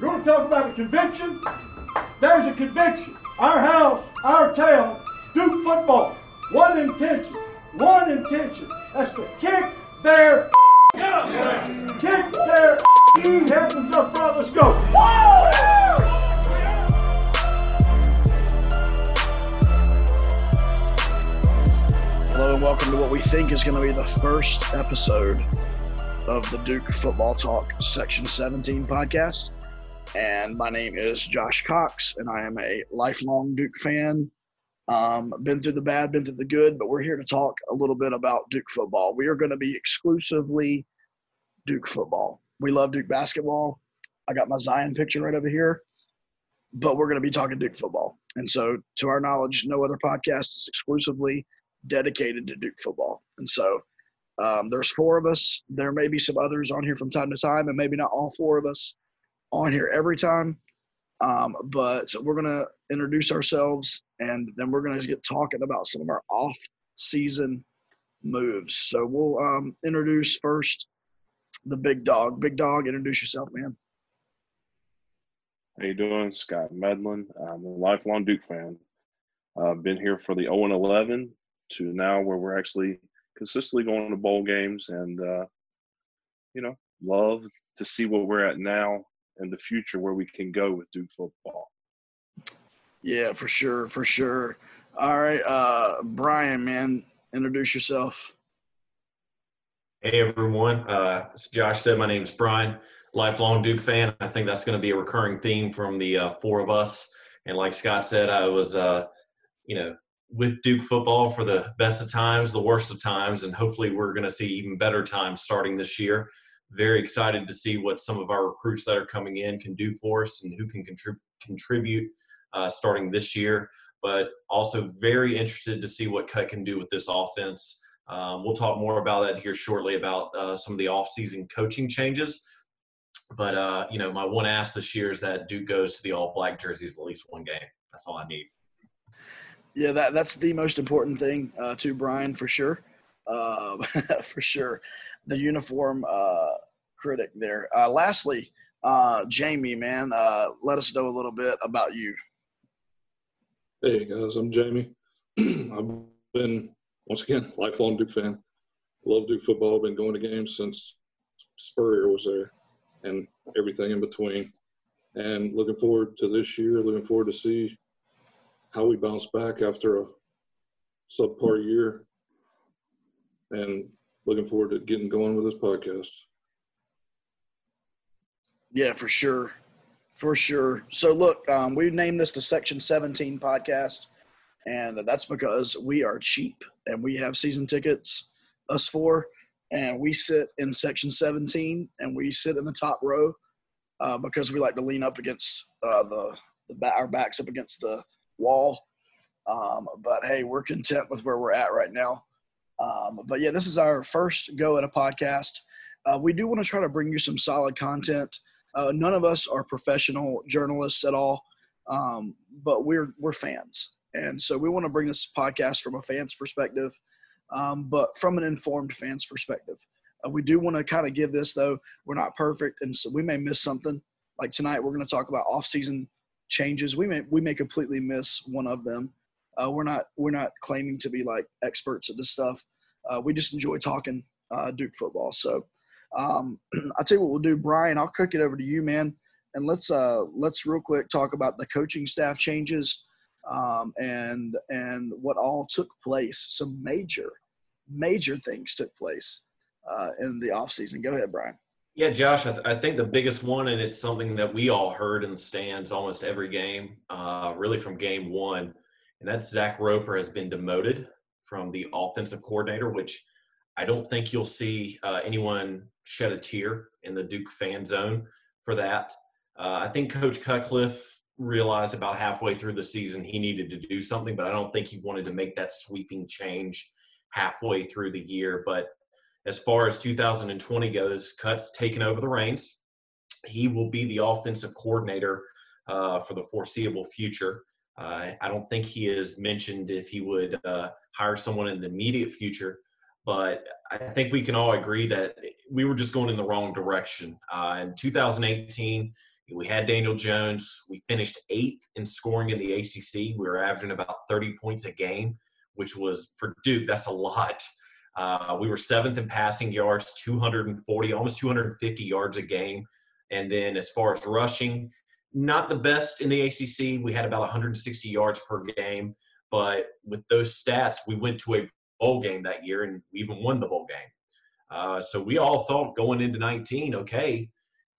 You want to talk about a conviction? There's a conviction. Our house, our town, Duke football. One intention. One intention. That's to kick their kick their Hampton's up front. Let's go. Whoa! Hello and welcome to what we think is going to be the first episode of the Duke Football Talk Section 17 podcast. And my name is Josh Cox, and I am a lifelong Duke fan. Been through the bad, been through the good, but we're here to talk a little bit about Duke football. We are going to be exclusively Duke football. We love Duke basketball. I got my Zion picture right over here, but we're going to be talking Duke football. And so, to our knowledge, no other podcast is exclusively dedicated to Duke football. And so there's four of us. There may be some others on here from time to time, and maybe not all four of us on here every time. But we're going to introduce ourselves, and then we're going to get talking about some of our off-season moves. So we'll introduce first the big dog. Big dog, introduce yourself, man. How you doing? Scott Medlin. I'm a lifelong Duke fan. I've been here for the 0-11. To now where we're actually consistently going to bowl games and, love to see what we're at now and the future where we can go with Duke football. Yeah, for sure, for sure. All right, Brian, man, introduce yourself. Hey, everyone. As Josh said, my name's Brian, lifelong Duke fan. I think that's going to be a recurring theme from the four of us. And like Scott said, I was, with Duke football for the best of times, the worst of times, and hopefully we're going to see even better times starting this year. Very excited to see what some of our recruits that are coming in can do for us and who can contribute starting this year, but also very interested to see what Cut can do with this offense. We'll talk more about that here shortly about some of the off-season coaching changes, but, my one ask this year is that Duke goes to the all-black jerseys at least one game. That's all I need. Yeah, that's the most important thing to Brian, for sure. For sure. The uniform critic there. Lastly, Jamie, man, let us know a little bit about you. Hey, guys, I'm Jamie. I've been, once again, lifelong Duke fan. Love Duke football. Been going to games since Spurrier was there and everything in between. And looking forward to this year, looking forward to see how we bounce back after a subpar year, and looking forward to getting going with this podcast. Yeah, for sure. For sure. So, look, we named this the Section 17 podcast, and that's because we are cheap and we have season tickets, us four, and we sit in Section 17 and we sit in the top row because we like to lean up against our backs up against the wall, but hey, we're content with where we're at right now. But yeah, this is our first go at a podcast. We do want to try to bring you some solid content. None of us are professional journalists at all, but we're fans, and so we want to bring this podcast from a fan's perspective, but from an informed fan's perspective. We do want to kind of give this, though we're not perfect, and so we may miss something. Like tonight, we're going to talk about off-season changes. We may completely miss one of them. We're not claiming to be like experts at this stuff. We just enjoy talking Duke football. So I'll tell you what we'll do, Brian. I'll kick it over to you, man, and let's real quick talk about the coaching staff changes and what all took place. Some major things took place in the offseason. Go ahead, Brian. Yeah, Josh, I think the biggest one, and it's something that we all heard in the stands almost every game, really from game one, and that's Zach Roper has been demoted from the offensive coordinator, which I don't think you'll see anyone shed a tear in the Duke fan zone for that. I think Coach Cutcliffe realized about halfway through the season he needed to do something, but I don't think he wanted to make that sweeping change halfway through the year. But as far as 2020 goes, Cut's taken over the reins. He will be the offensive coordinator for the foreseeable future. I don't think he has mentioned if he would hire someone in the immediate future, but I think we can all agree that we were just going in the wrong direction. In 2018, We had Daniel Jones. We finished 8th in scoring in the ACC. We were averaging about 30 points a game, which was, for Duke, that's a lot. We were 7th in passing yards, 240, almost 250 yards a game. And then as far as rushing, not the best in the ACC. We had about 160 yards per game. But with those stats, we went to a bowl game that year, and we even won the bowl game. So we all thought going into 19, okay,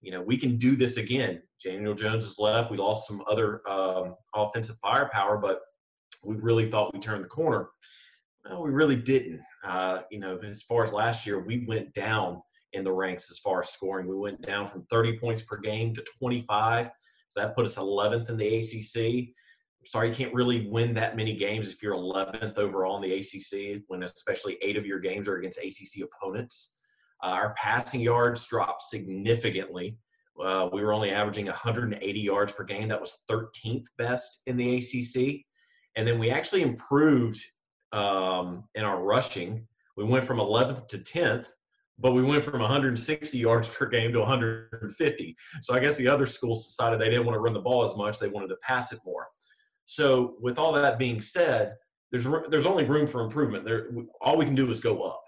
you know, we can do this again. Daniel Jones is left. We lost some other offensive firepower, but we really thought we turned the corner. Well, we really didn't. You know, as far as last year, we went down in the ranks as far as scoring. We went down from 30 points per game to 25. So that put us 11th in the ACC. I'm sorry, you can't really win that many games if you're 11th overall in the ACC, when especially 8 of your games are against ACC opponents. Our passing yards dropped significantly. We were only averaging 180 yards per game. That was 13th best in the ACC. And then we actually improved in our rushing. We went from 11th to 10th, but we went from 160 yards per game to 150. So I guess the other schools decided they didn't want to run the ball as much. They wanted to pass it more. So with all that being said, there's only room for improvement. All we can do is go up.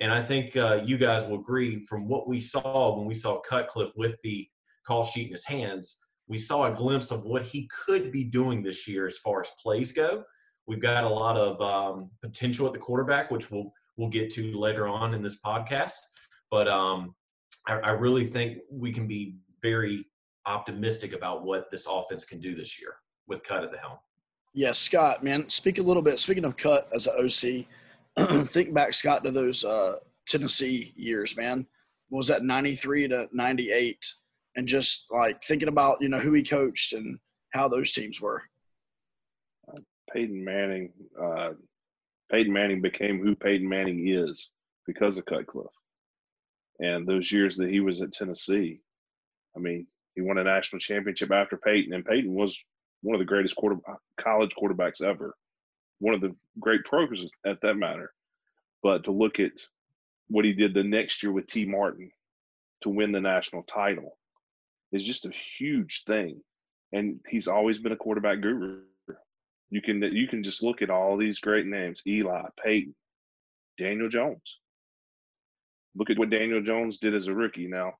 And I think you guys will agree, from what we saw when we saw Cutcliffe with the call sheet in his hands, we saw a glimpse of what he could be doing this year as far as plays go. We've got a lot of potential at the quarterback, which we'll get to later on in this podcast. But I really think we can be very optimistic about what this offense can do this year with Cut at the helm. Yes, Scott, man, speak a little bit. Speaking of Cut as an OC, think back, Scott, to those Tennessee years, man. What was that, 93 to 98? And just, like, thinking about, you know, who he coached and how those teams were. Peyton Manning became who Peyton Manning is because of Cutcliffe. And those years that he was at Tennessee, I mean, he won a national championship after Peyton, and Peyton was one of the greatest college quarterbacks ever. One of the great programs at that matter. But to look at what he did the next year with T. Martin to win the national title is just a huge thing. And he's always been a quarterback guru. You can just look at all these great names, Eli, Peyton, Daniel Jones. Look at what Daniel Jones did as a rookie. Now,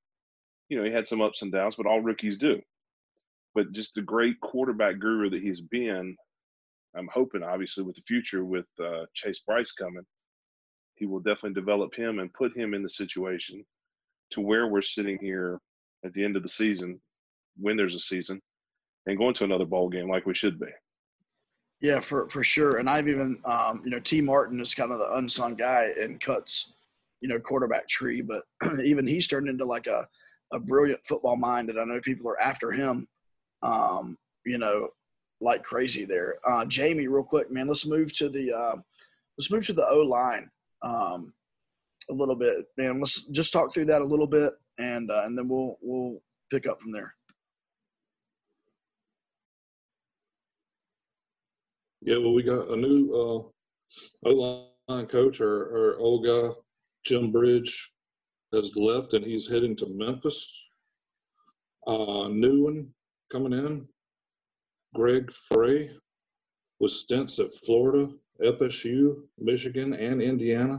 you know, he had some ups and downs, but all rookies do. But just the great quarterback guru that he's been, I'm hoping, obviously, with the future with Chase Bryce coming, he will definitely develop him and put him in the situation to where we're sitting here at the end of the season, when there's a season, and going to another bowl game like we should be. Yeah, for sure. And I've even, you know, T. Martin is kind of the unsung guy in Cut's, you know, quarterback tree, but even he's turned into like a brilliant football mind, and I know people are after him, you know, like crazy there. Jamie, real quick, man, let's move to the O-line a little bit, man. Let's just talk through that a little bit, and then we'll pick up from there. Yeah, well, we got a new O-line coach. Our old guy, Jim Bridge, has left, and he's heading to Memphis. New one coming in, Greg Frey, with stints at Florida, FSU, Michigan, and Indiana.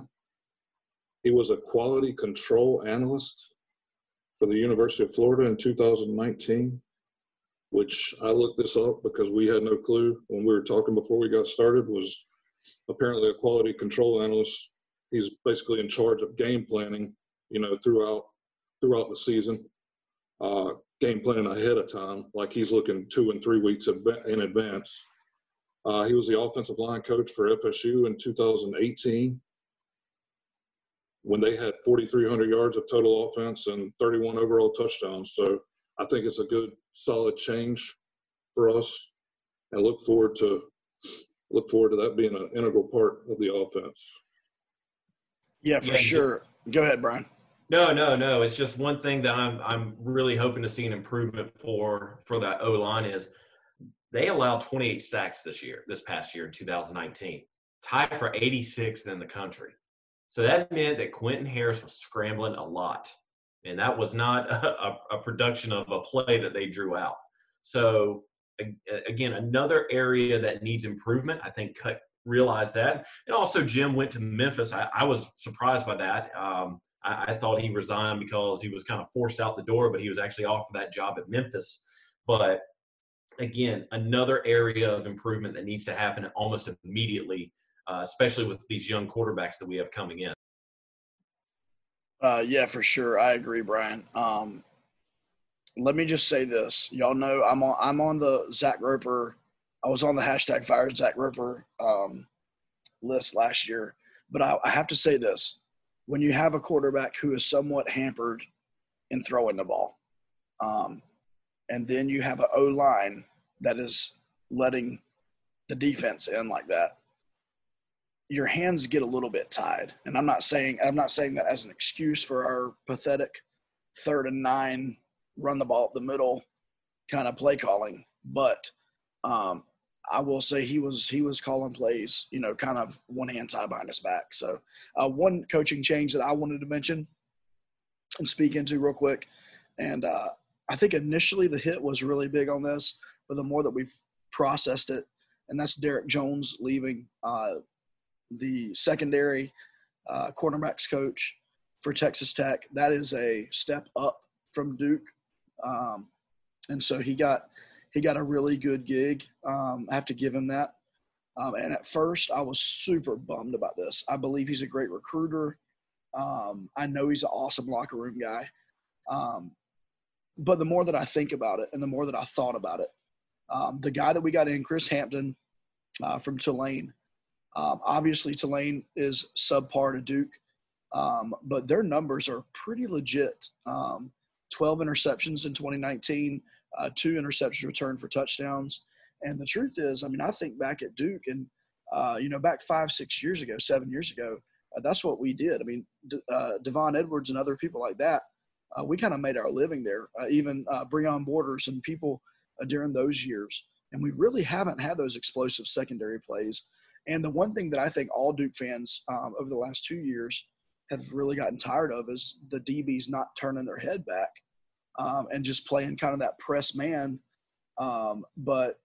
He was a quality control analyst for the University of Florida in 2019, which I looked this up because we had no clue when we were talking before we got started, was apparently a quality control analyst. He's basically in charge of game planning, you know, throughout the season. Game planning ahead of time, like he's looking 2 and 3 weeks in advance. He was the offensive line coach for FSU in 2018 when they had 4,300 yards of total offense and 31 overall touchdowns. So I think it's a good, solid change for us, and look forward to that being an integral part of the offense. Yeah, for sure. Go ahead, Brian. No. It's just one thing that I'm really hoping to see an improvement for that O-line is they allowed 28 sacks this past year in 2019, tied for 86th in the country. So that meant that Quentin Harris was scrambling a lot. And that was not a production of a play that they drew out. So, again, another area that needs improvement. I think Cut realized that. And also Jim went to Memphis. I was surprised by that. I thought he resigned because he was kind of forced out the door, but he was actually offered that job at Memphis. But, again, another area of improvement that needs to happen almost immediately, especially with these young quarterbacks that we have coming in. Yeah, for sure. I agree, Brian. Let me just say this. Y'all know I'm on the Zach Roper. I was on the hashtag Fire Zach Roper list last year. But I have to say this. When you have a quarterback who is somewhat hampered in throwing the ball, and then you have an O-line that is letting the defense in like that, your hands get a little bit tied. And I'm not saying that as an excuse for our pathetic 3rd and 9 run the ball up the middle kind of play calling. But I will say he was calling plays, you know, kind of one hand tied behind his back. So one coaching change that I wanted to mention and speak into real quick. And I think initially the hit was really big on this, but the more that we've processed it, and that's Derek Jones leaving the secondary cornerbacks coach for Texas Tech. That is a step up from Duke. And so he got a really good gig. I have to give him that. And at first I was super bummed about this. I believe he's a great recruiter. I know he's an awesome locker room guy. But the more that I think about it and the more that I thought about it, the guy that we got in, Chris Hampton from Tulane, obviously Tulane is subpar to Duke, but their numbers are pretty legit. 12 interceptions in 2019, 2 interceptions returned for touchdowns. And the truth is, I mean, I think back at Duke and, you know, back 7 years ago, that's what we did. I mean, Devon Edwards and other people like that, we kind of made our living there, even Breon Borders and people during those years. And we really haven't had those explosive secondary plays. And the one thing that I think all Duke fans over the last 2 years have really gotten tired of is the DBs not turning their head back and just playing kind of that press man, but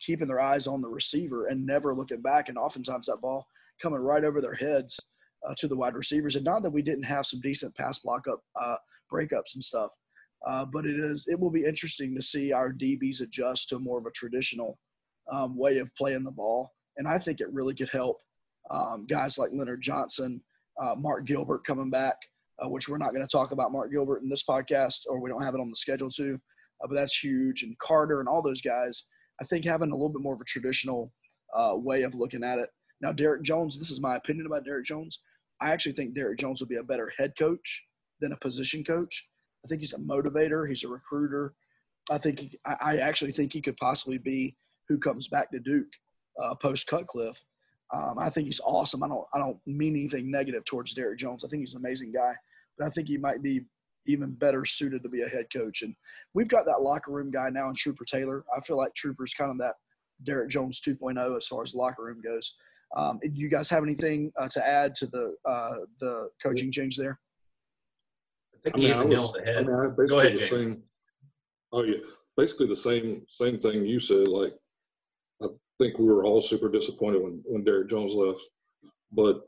keeping their eyes on the receiver and never looking back. And oftentimes that ball coming right over their heads to the wide receivers. And not that we didn't have some decent pass block up breakups and stuff, but it will be interesting to see our DBs adjust to more of a traditional way of playing the ball. And I think it really could help guys like Leonard Johnson, Mark Gilbert coming back, which we're not going to talk about Mark Gilbert in this podcast, or we don't have it on the schedule too, but that's huge. And Carter and all those guys, I think having a little bit more of a traditional way of looking at it. Now, Derek Jones, this is my opinion about Derek Jones. I actually think Derek Jones would be a better head coach than a position coach. I think he's a motivator. He's a recruiter. I actually think he could possibly be who comes back to Duke. Post Cutcliffe. I think he's awesome. I don't mean anything negative towards Derek Jones. I think he's an amazing guy, but I think he might be even better suited to be a head coach. And we've got that locker room guy now in Trooper Taylor. I feel like Trooper's kind of that Derek Jones 2.0 as far as locker room goes. Do you guys have anything to add to the coaching change there? I think he hit the nail on the head. Go ahead, Jamie. Oh, yeah. Basically the same thing you said, like, I think we were all super disappointed when Derek Jones left, but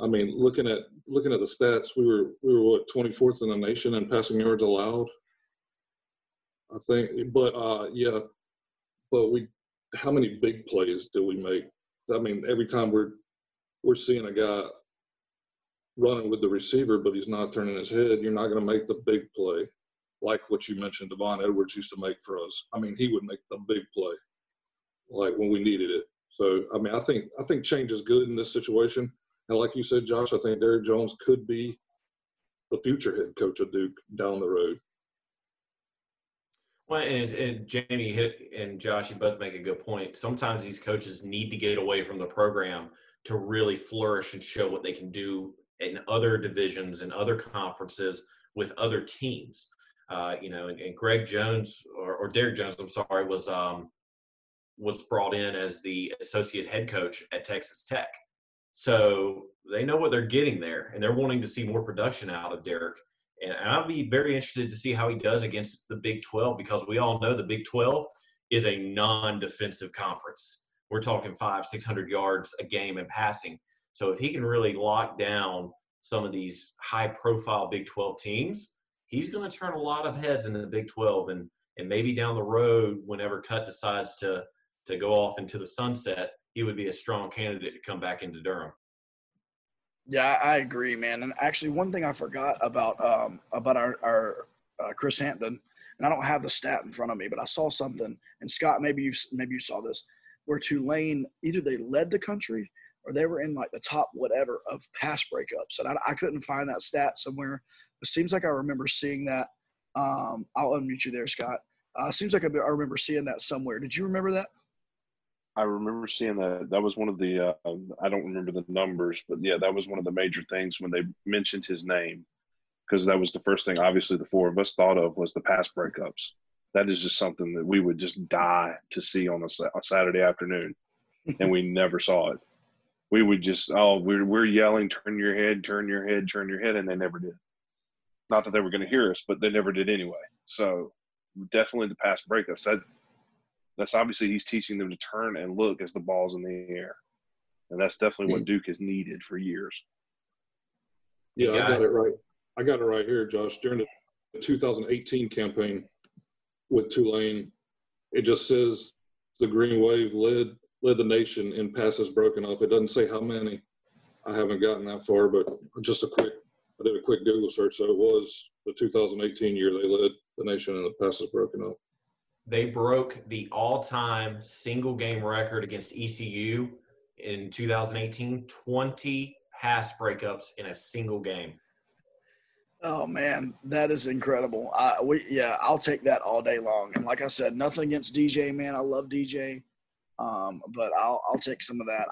I mean, looking at the stats, we were what, 24th in the nation in passing yards allowed, I think. But how many big plays do we make? I mean, every time we're seeing a guy running with the receiver, but he's not turning his head. You're not going to make the big play, like what you mentioned, Devon Edwards used to make for us. I mean, he would make the big play, like when we needed it. So, I mean, I think change is good in this situation. And like you said, Josh, I think Derek Jones could be the future head coach of Duke down the road. Well, and Jamie and Josh, you both make a good point. Sometimes these coaches need to get away from the program to really flourish and show what they can do in other divisions and other conferences with other teams. You know, and Greg Jones or Derek Jones, I'm sorry, was brought in as the associate head coach at Texas Tech. So they know what they're getting there, and they're wanting to see more production out of Derek. And I'll be very interested to see how he does against the Big 12, because we all know the Big 12 is a non-defensive conference. We're talking 500-600 yards a game in passing. So if he can really lock down some of these high-profile Big 12 teams, he's going to turn a lot of heads in the Big 12. And maybe down the road, whenever Cut decides to go off into the sunset, he would be a strong candidate to come back into Durham. Yeah, I agree, man. And actually, one thing I forgot about our Chris Hampton, and I don't have the stat in front of me, but I saw something. And Scott, maybe you saw this, where Tulane either they led the country or they were in like the top whatever of pass breakups. And I couldn't find that stat somewhere. It seems like I remember seeing that. I'll unmute you there, Scott. Seems like I remember seeing that somewhere. Did you remember that? I remember seeing that. That was one of the I don't remember the numbers, but, yeah, that was one of the major things when they mentioned his name, because that was the first thing, obviously, the four of us thought of was the pass breakups. That is just something that we would just die to see on a Saturday afternoon, and we never saw it. We would just, we're yelling, turn your head, turn your head, turn your head, and they never did. Not that they were going to hear us, but they never did anyway. So definitely the pass breakups. That's obviously he's teaching them to turn and look as the ball's in the air. And that's definitely what Duke has needed for years. Yeah, I got it right. I got it right here, Josh. During the 2018 campaign with Tulane, it just says the Green Wave led the nation in passes broken up. It doesn't say how many. I haven't gotten that far, but just I did a quick Google search. So it was the 2018 year they led the nation in the passes broken up. They broke the all-time single-game record against ECU in 2018, 20 pass breakups in a single game. Oh, man, that is incredible. I'll take that all day long. And like I said, nothing against DJ, man. I love DJ. But I'll take some of that.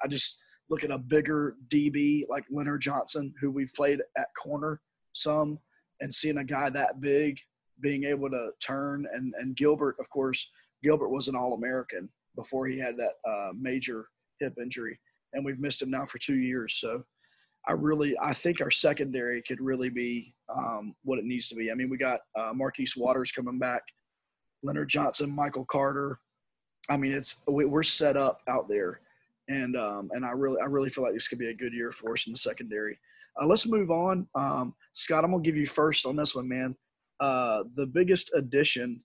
I just look at a bigger DB like Leonard Johnson, who we've played at corner some, and seeing a guy that big being able to turn, and Gilbert, of course, Gilbert was an All-American before he had that major hip injury, and we've missed him now for 2 years. So I think our secondary could really be what it needs to be. I mean, we got Marquise Waters coming back, Leonard Johnson, Michael Carter. I mean, we're set up out there, and I really feel like this could be a good year for us in the secondary. Let's move on. Scott, I'm going to give you first on this one, man. The biggest addition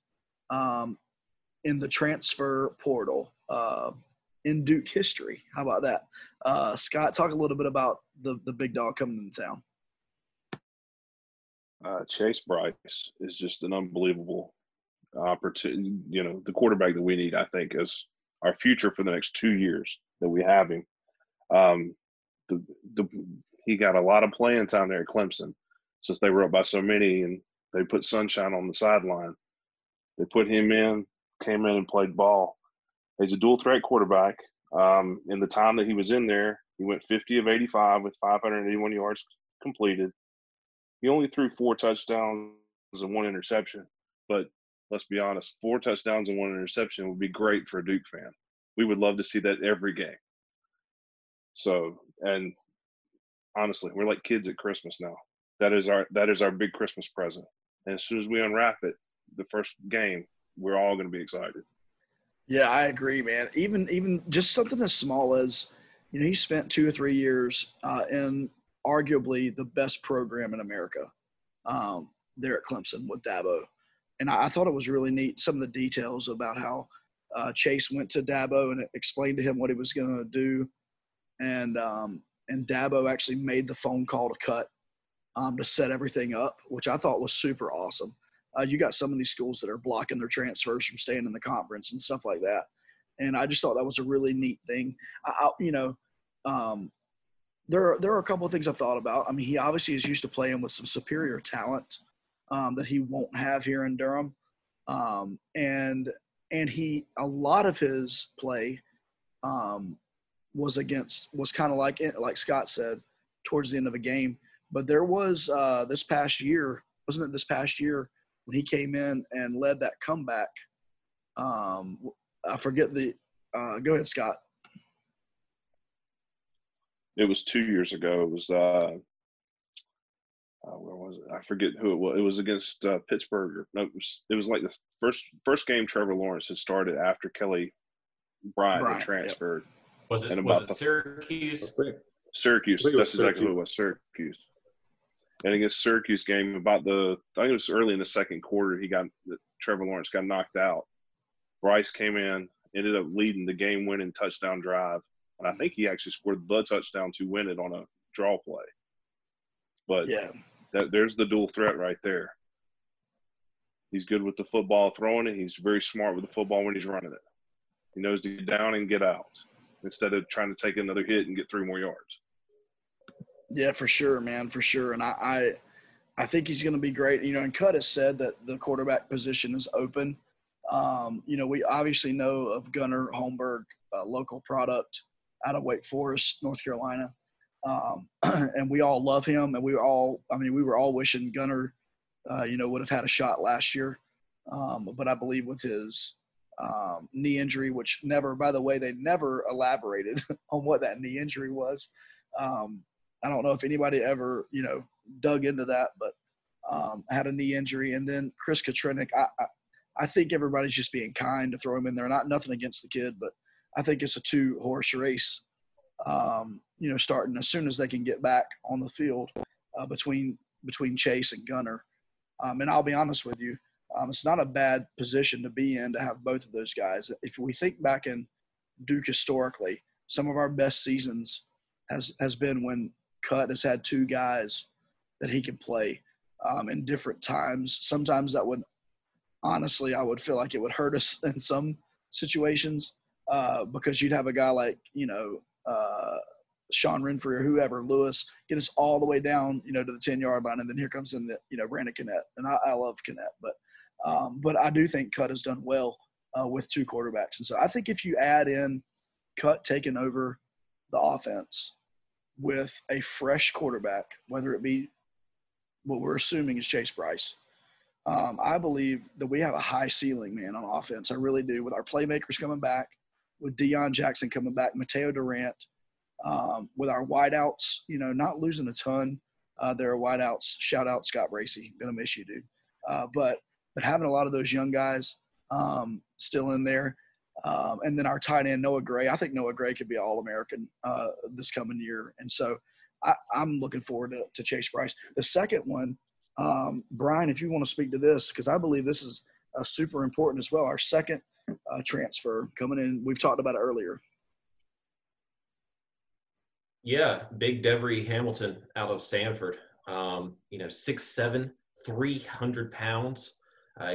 in the transfer portal in Duke history. How about that? Scott, talk a little bit about the big dog coming to town. Chase Bryce is just an unbelievable opportunity. You know, the quarterback that we need, I think, is our future for the next 2 years that we have him. He got a lot of playing time there at Clemson since they were up by so many, and they put Sunshine on the sideline. They put him in, came in and played ball. He's a dual-threat quarterback. In the time that he was in there, he went 50 of 85 with 581 yards completed. He only threw 4 touchdowns and 1 interception. But let's be honest, 4 touchdowns and 1 interception would be great for a Duke fan. We would love to see that every game. So, and honestly, we're like kids at Christmas now. That is our big Christmas present. And as soon as we unwrap it, the first game, we're all going to be excited. Yeah, I agree, man. Even just something as small as, you know, he spent 2 or 3 years in arguably the best program in America there at Clemson with Dabo. And I thought it was really neat, some of the details about how Chase went to Dabo and explained to him what he was going to do. And Dabo actually made the phone call to Cut. To set everything up, which I thought was super awesome. You got some of these schools that are blocking their transfers from staying in the conference and stuff like that. And I just thought that was a really neat thing. There are a couple of things I thought about. I mean, he obviously is used to playing with some superior talent that he won't have here in Durham. And a lot of his play was kind of like Scott said, towards the end of a game. But there was this past year, wasn't it this past year, when he came in and led that comeback? I forget the go ahead, Scott. It was 2 years ago. It was where was it? I forget who it was. It was against Pittsburgh. No, it was like the first game Trevor Lawrence had started after Kelly Bryant had transferred. Yep. Was it Syracuse? Syracuse. That's exactly what it was, Syracuse. And against Syracuse game, I think it was early in the second quarter, Trevor Lawrence got knocked out. Bryce came in, ended up leading the game-winning touchdown drive. And I think he actually scored the touchdown to win it on a draw play. But yeah, there's the dual threat right there. He's good with the football throwing it. He's very smart with the football when he's running it. He knows to get down and get out instead of trying to take another hit and get 3 more yards. Yeah, for sure, man, for sure. And I think he's going to be great. You know, and Cuttis said that the quarterback position is open. You know, we obviously know of Gunnar Holmberg, a local product out of Wake Forest, North Carolina. And we all love him. And we were all wishing Gunnar, you know, would have had a shot last year. But I believe with his knee injury, which by the way, they never elaborated on what that knee injury was. I don't know if anybody ever, you know, dug into that, but had a knee injury. And then Chris Katrinick, I think everybody's just being kind to throw him in there. Nothing against the kid, but I think it's a 2-horse race, you know, starting as soon as they can get back on the field between Chase and Gunnar. And I'll be honest with you, it's not a bad position to be in to have both of those guys. If we think back in Duke historically, some of our best seasons has been when Cut has had 2 guys that he can play in different times. Sometimes that would – honestly, I would feel like it would hurt us in some situations because you'd have a guy like, you know, Sean Renfrey or whoever, Lewis, get us all the way down, you know, to the 10-yard line, and then here comes in, you know, Brandon Kinnett. And I love Kinnett, but I do think Cut has done well with 2 quarterbacks. And so I think if you add in Cut taking over the offense with a fresh quarterback, whether it be what we're assuming is Chase Bryce, I believe that we have a high ceiling, man, on offense. I really do. With our playmakers coming back, with Deion Jackson coming back, Mateo Durant, with our wideouts, you know, not losing a ton. There are wideouts. Shout out Scott Bracey. Gonna miss you, dude. But having a lot of those young guys still in there, and then our tight end Noah Gray. I think Noah Gray could be All-American this coming year, and so I'm looking forward to Chase Bryce. The second one. Brian, if you want to speak to this, because I believe this is super important as well, our second transfer coming in. We've talked about it earlier. Yeah, big Devery Hamilton out of Sanford. You know, 6'7", 300 pounds.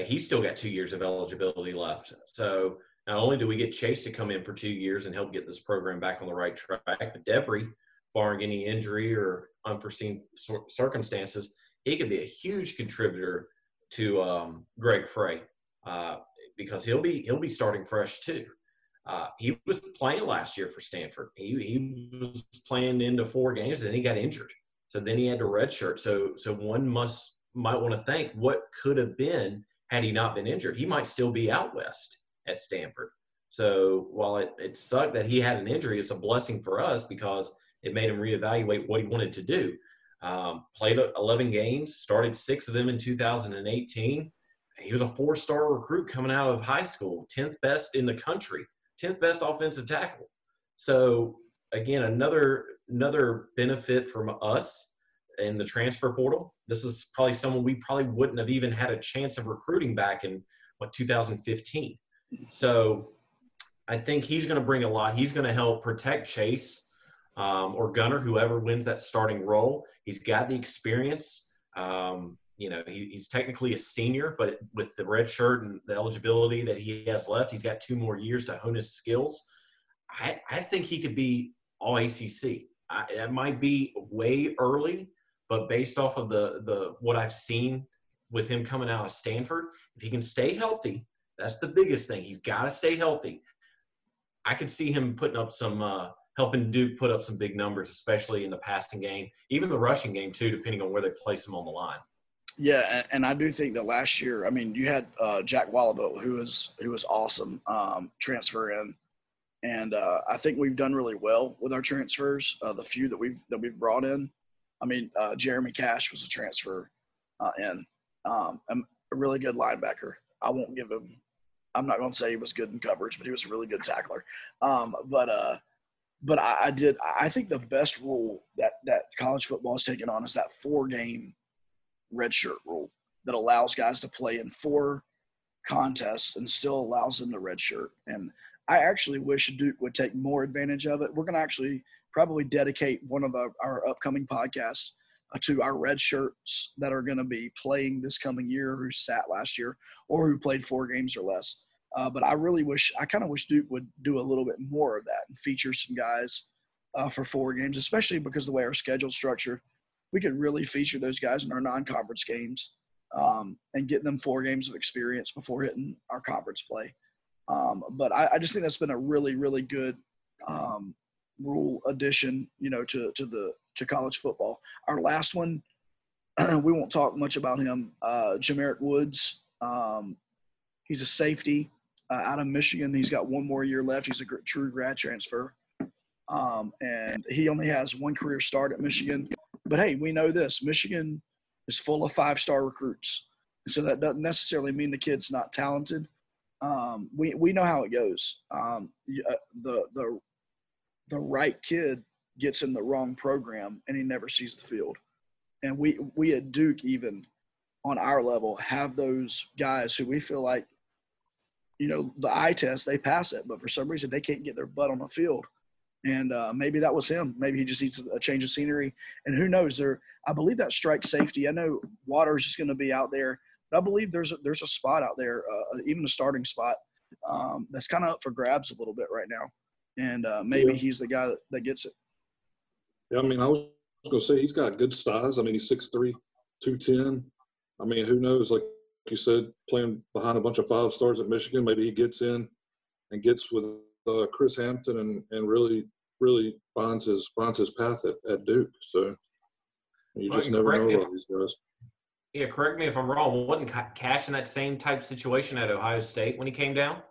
He's still got 2 years of eligibility left. So not only do we get Chase to come in for 2 years and help get this program back on the right track, but Devery, barring any injury or unforeseen circumstances, he could be a huge contributor to Greg Frey because he'll be starting fresh too. He was playing last year for Stanford. He was playing into 4 games, and then he got injured. So then he had to redshirt. So one might want to think what could have been had he not been injured. He might still be out west at Stanford. So while it sucked that he had an injury, it's a blessing for us because it made him reevaluate what he wanted to do. Played 11 games, started 6 of them in 2018. He was a 4-star recruit coming out of high school, 10th best in the country, 10th best offensive tackle. So, again, another benefit from us in the transfer portal. This is probably someone we probably wouldn't have even had a chance of recruiting back in, 2015. So I think he's going to bring a lot. He's going to help protect Chase. Or Gunnar, whoever wins that starting role. He's got the experience. You know, he's technically a senior, but with the red shirt and the eligibility that he has left, he's got 2 more years to hone his skills. I think he could be all ACC. That might be way early, but based off of the what I've seen with him coming out of Stanford, if he can stay healthy, that's the biggest thing. He's got to stay healthy. I could see him putting up some helping Duke put up some big numbers, especially in the passing game, even the rushing game too, depending on where they place him on the line. Yeah, and I do think that last year, I mean, you had Jack Wallabout, who was awesome, transfer in, and I think we've done really well with our transfers, the few that we've brought in. I mean, Jeremy Cash was a transfer in. A really good linebacker. I won't give him – I'm not going to say he was good in coverage, but he was a really good tackler. I think the best rule that college football has taken on is that four-game redshirt rule that allows guys to play in four contests and still allows them to redshirt. And I actually wish Duke would take more advantage of it. We're going to actually probably dedicate one of our upcoming podcasts to our redshirts that are going to be playing this coming year, who sat last year or who played four games or less. But I kind of wish Duke would do a little bit more of that and feature some guys for four games, especially because the way our schedule's structured, we could really feature those guys in our non-conference games and get them 4 games of experience before hitting our conference play. But I just think that's been a really, really good rule addition, to college football. Our last one, we won't talk much about him. Jamaric Woods, he's a safety out of Michigan. He's got one more year left. He's a true grad transfer. And he only has one career start at Michigan. But, hey, we know this. Michigan is full of 5-star recruits. So that doesn't necessarily mean the kid's not talented. We know how it goes. The right kid gets in the wrong program and he never sees the field. And we at Duke, even on our level, have those guys who we feel like, the eye test, they pass it, but for some reason they can't get their butt on the field. And maybe that was him. Maybe he just needs a change of scenery. And who knows? I believe that strike safety. I know Waters is going to be out there. But I believe there's a spot out there, even a starting spot, that's kind of up for grabs a little bit right now. And maybe he's the guy that gets it. Yeah, I mean, I was going to say he's got good size. I mean, he's 6'3", 210. I mean, who knows? Like you said, playing behind a bunch of 5-stars at Michigan, maybe he gets in and gets with Chris Hampton and really, really finds his path at Duke. So you just never know about these guys. Yeah, correct me if I'm wrong. Wasn't Cash in that same type situation at Ohio State when he came down?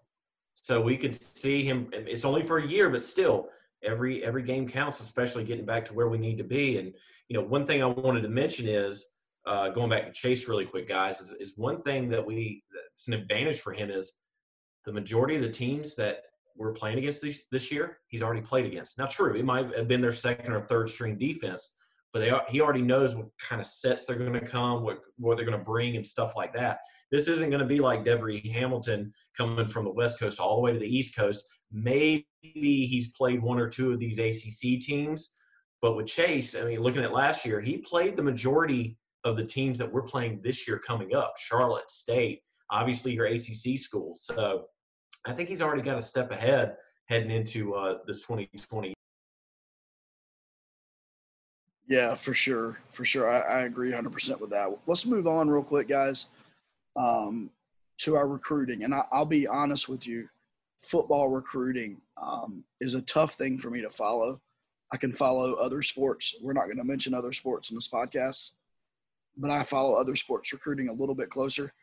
So we could see him. It's only for a year, but still, every game counts, especially getting back to where we need to be. And one thing I wanted to mention is going back to Chase really quick, guys. Is one thing that's an advantage for him is the majority of the teams that we're playing against this year, he's already played against. Now, true, it might have been their second or third string defense, but he already knows what kind of sets they're going to come, what they're going to bring, and stuff like that. This isn't going to be like Devery Hamilton coming from the West Coast all the way to the East Coast. Maybe he's played one or two of these ACC teams, but with Chase, I mean, looking at last year, he played the majority of the teams that we're playing this year coming up, Charlotte State, obviously your ACC schools. So I think he's already got a step ahead heading into this 2020. Yeah, for sure. I agree 100% with that. Let's move on real quick, guys, to our recruiting. And I'll be honest with you, football recruiting is a tough thing for me to follow. I can follow other sports. We're not going to mention other sports in this podcast, but I follow other sports recruiting a little bit closer.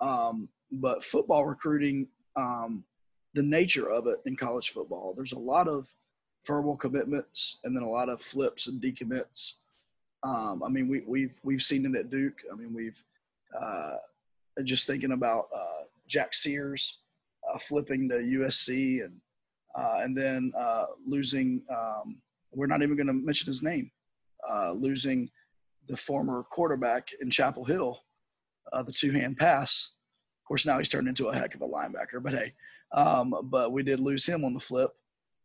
But football recruiting, the nature of it in college football, there's a lot of verbal commitments and then a lot of flips and decommits. I mean, we've seen it at Duke. I mean, we've just thinking about Jack Sears flipping to USC and then losing. We're not even going to mention his name. Losing the former quarterback in Chapel Hill, the two-hand pass. Of course, now he's turned into a heck of a linebacker, but hey, but we did lose him on the flip.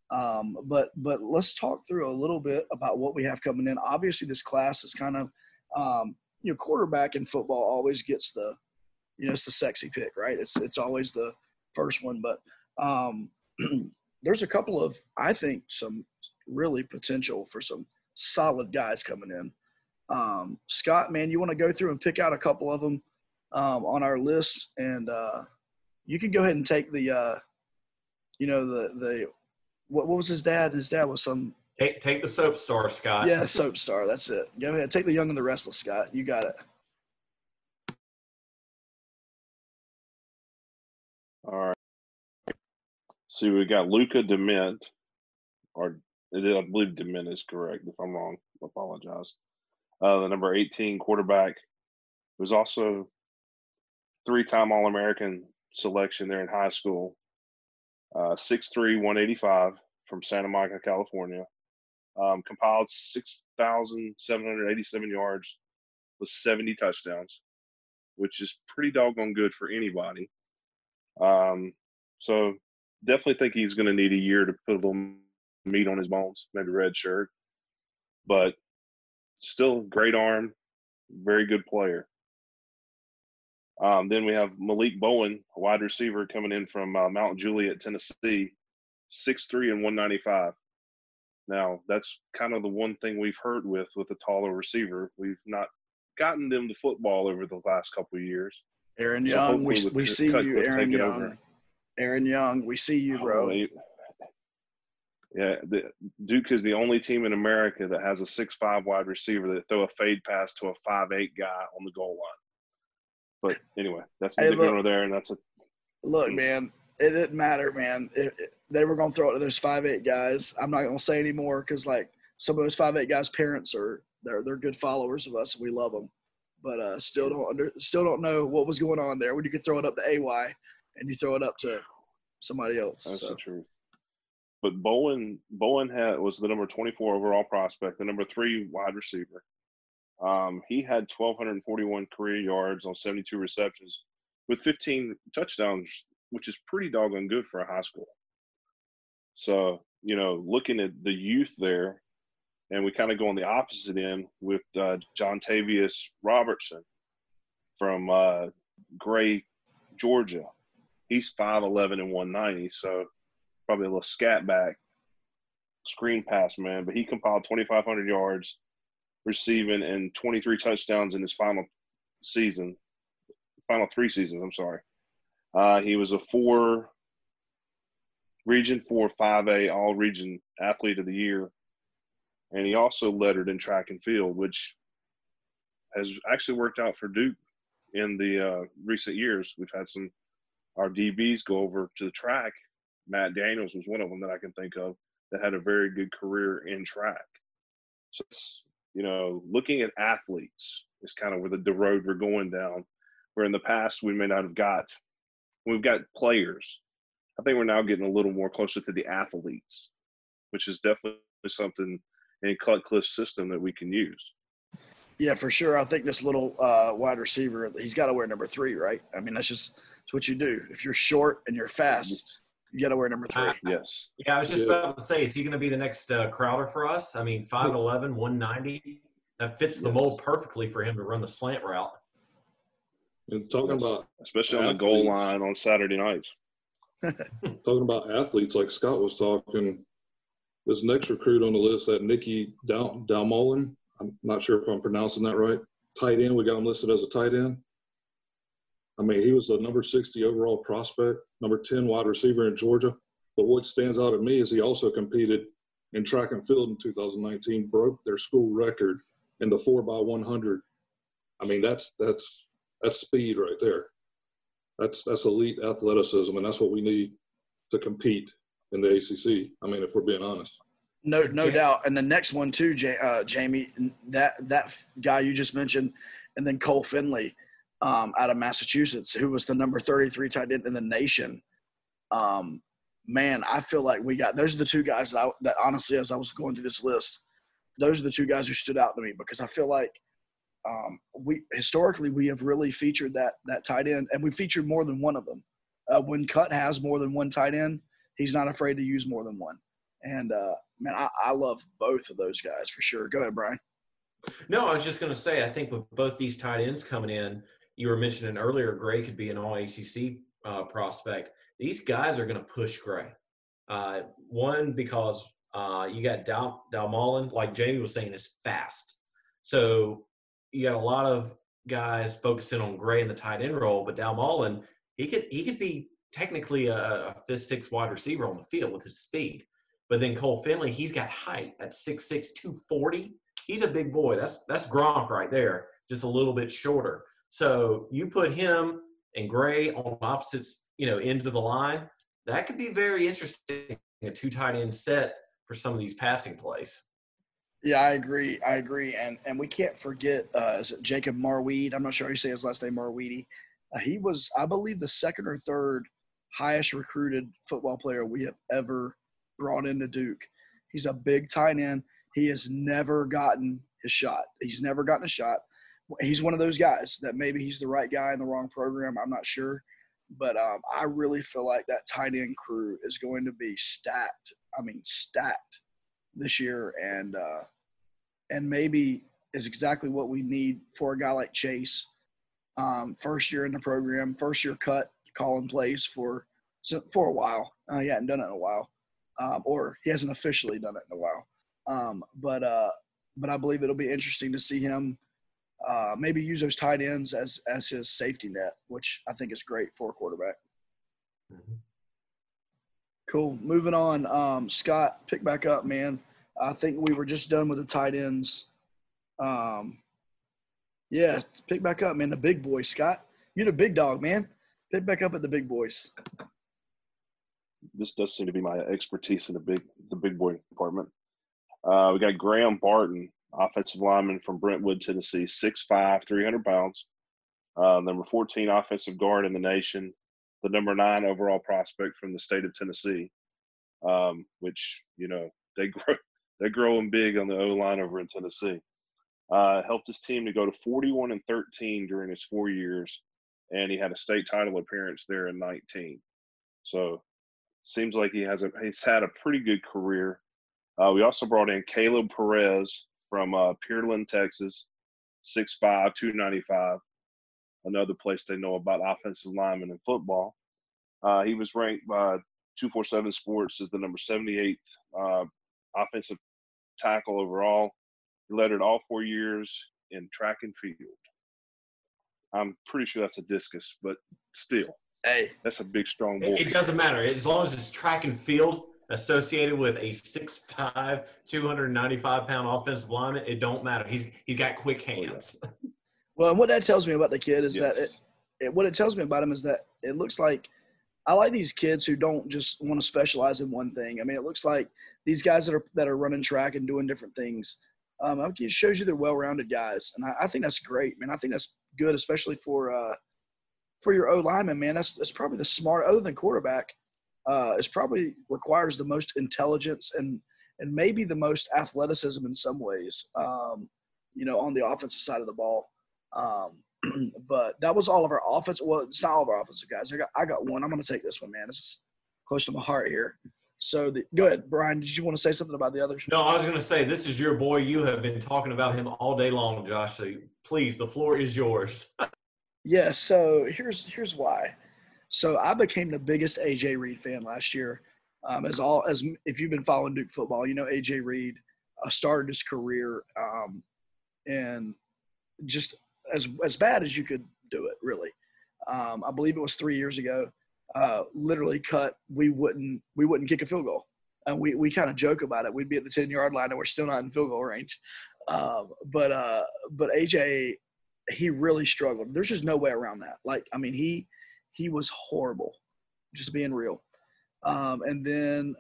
But let's talk through a little bit about what we have coming in. Obviously, this class is kind of, quarterback in football always gets the, it's the sexy pick, right? It's always the first one, but there's a couple of, I think, some really potential for some solid guys coming in. Scott, man, you want to go through and pick out a couple of them on our list, and you can go ahead and take the, what was his dad? His dad was some take the soap star, Scott. Yeah, soap star. That's it. Go ahead, take the young and the restless, Scott. You got it. All right. See, we got Luca DeMint, I believe DeMint is correct. If I'm wrong, I apologize. the number 18 quarterback, who was also three-time All-American selection there in high school. 6'3", 185 from Santa Monica, California. Compiled 6,787 yards with 70 touchdowns, which is pretty doggone good for anybody. So definitely think he's going to need a year to put a little meat on his bones, maybe red shirt. But still great arm, very good player. Then we have Malik Bowen, a wide receiver coming in from Mount Juliet, Tennessee, 6'3" and 195. Now, that's kind of the one thing we've heard with a taller receiver. We've not gotten them the football over the last couple of years. Aaron Young, we see you, Aaron Young. Over. Aaron Young, we see you, bro. Yeah, Duke is the only team in America that has a 6'5" wide receiver that throw a fade pass to a 5'8" guy on the goal line. But anyway, that's neither here nor there, and that's a look, man. It didn't matter, man. They were gonna throw it to those 5'8" guys. I'm not gonna say anymore because like some of those 5'8" guys' parents are they're good followers of us. And we love them, but still don't know what was going on there when you could throw it up to AY and you throw it up to somebody else. That's the truth. But Bowen was the number 24 overall prospect, the number 3 wide receiver. He had 1,241 career yards on 72 receptions with 15 touchdowns, which is pretty doggone good for a high school. So, you know, looking at the youth there, and we kind of go on the opposite end with Jontavius Robertson from Gray, Georgia. He's 5'11" and 190, so probably a little scat back, screen pass, man. But he compiled 2,500 yards receiving and 23 touchdowns in his final 3 seasons, I'm sorry. He was a Region 4 5A All-Region Athlete of the Year, and he also lettered in track and field, which has actually worked out for Duke in the recent years. We've had our DBs go over to the track. Matt Daniels was one of them that I can think of that had a very good career in track. So, you know, looking at athletes is kind of where the road we're going down, where in the past we may not have got – we've got players. I think we're now getting a little more closer to the athletes, which is definitely something in Cutcliffe's system that we can use. Yeah, for sure. I think this little wide receiver, he's got to wear number 3, right? I mean, that's what you do. If you're short and you're fast, you got to wear number 3. Yes. Yeah, I was just about to say, is he going to be the next Crowder for us? I mean, 5'11", 190, that fits the mold perfectly for him to run the slant route. And talking about – especially on the goal line on Saturday nights. Talking about athletes, like Scott was talking, this next recruit on the list, that Nikki Dalmolin, I'm not sure if I'm pronouncing that right, tight end, we got him listed as a tight end. I mean, he was the number 60 overall prospect, number 10 wide receiver in Georgia. But what stands out at me is he also competed in track and field in 2019, broke their school record in the 4x100. I mean, that's speed right there. That's elite athleticism, and that's what we need to compete in the ACC. I mean, if we're being honest. No doubt. And the next one too, Jamie, that guy you just mentioned, and then Cole Finley out of Massachusetts, who was the number 33 tight end in the nation. Man, I feel like those are the two guys that honestly, as I was going through this list, those are the two guys who stood out to me because I feel like we have really featured that tight end, and we featured more than one of them. When Cut has more than one tight end, he's not afraid to use more than one. And man, I love both of those guys for sure. Go ahead, Brian. No, I was just going to say, I think with both these tight ends coming in, you were mentioning earlier, Gray could be an All-ACC prospect. These guys are going to push Gray. One, because you got Dalmolin, like Jamie was saying, is fast. So you got a lot of guys focusing on Gray in the tight end role, but Dalmolin, he could be technically a 5'6" wide receiver on the field with his speed. But then Cole Finley, he's got height at 6'6", 240. He's a big boy. That's Gronk right there, just a little bit shorter. So you put him and Gray on opposite ends of the line. That could be very interesting, a two tight end set for some of these passing plays. Yeah, I agree. And we can't forget is it Jacob Marweed. I'm not sure how you say his last name, Marweedy. He was, I believe, the second or third highest recruited football player we have ever brought into Duke. He's a big tight end. He has never gotten his shot. He's never gotten a shot. He's one of those guys that maybe he's the right guy in the wrong program. I'm not sure. But I really feel like that tight end crew is going to be stacked. I mean, stacked this year. And maybe is exactly what we need for a guy like Chase. First year in the program, first year cut, calling plays for a while. He hadn't done it in a while. Or he hasn't officially done it in a while. But I believe it'll be interesting to see him maybe use those tight ends as his safety net, which I think is great for a quarterback. Mm-hmm. Cool. Moving on. Scott, pick back up, man. I think we were just done with the tight ends. Yeah, pick back up, man. The big boy, Scott. You're the big dog, man. Pick back up at the big boys. This does seem to be my expertise in the big boy department. We got Graham Barton, offensive lineman from Brentwood, Tennessee, 6'5", 300 pounds, number 14 offensive guard in the nation, the number 9 overall prospect from the state of Tennessee, which, you know, they're growing big on the O-line over in Tennessee. Helped his team to go to 41-13 during his 4 years, and he had a state title appearance there in 19. So seems like he's had a pretty good career. We also brought in Caleb Perez from Pearland, Texas, 6'5", 295, another place they know about offensive linemen in football. He was ranked by 247 Sports as the number 78th offensive tackle overall. He led it all 4 years in track and field. I'm pretty sure that's a discus, but still. Hey. That's a big, strong boy. It doesn't matter. As long as it's track and field associated with a 6'5", 295-pound offensive lineman, it don't matter. He's got quick hands. Well, and what that tells me about the kid is that what it tells me about him is that it looks like I like these kids who don't just want to specialize in one thing. I mean, it looks like these guys that are running track and doing different things, it shows you they're well-rounded guys. And I think that's great, man. I think that's good, especially for your O lineman, man. That's probably the smart, other than quarterback, it's probably requires the most intelligence and maybe the most athleticism in some ways, on the offensive side of the ball. But that was all of our offense. Well, it's not all of our offensive guys. I got one. I'm going to take this one, man. This is close to my heart here. So go ahead, Brian. Did you want to say something about the others? No, I was going to say this is your boy. You have been talking about him all day long, Josh. So please, the floor is yours. Yeah, so here's why. So I became the biggest AJ Reed fan last year. If you've been following Duke football, you know AJ Reed started his career and just as bad as you could do it, really. I believe it was 3 years ago. Literally cut. We wouldn't kick a field goal, and we kind of joke about it. We'd be at the 10-yard line, and we're still not in field goal range. But AJ, he really struggled. There's just no way around that. Like, I mean, he was horrible, just being real. And then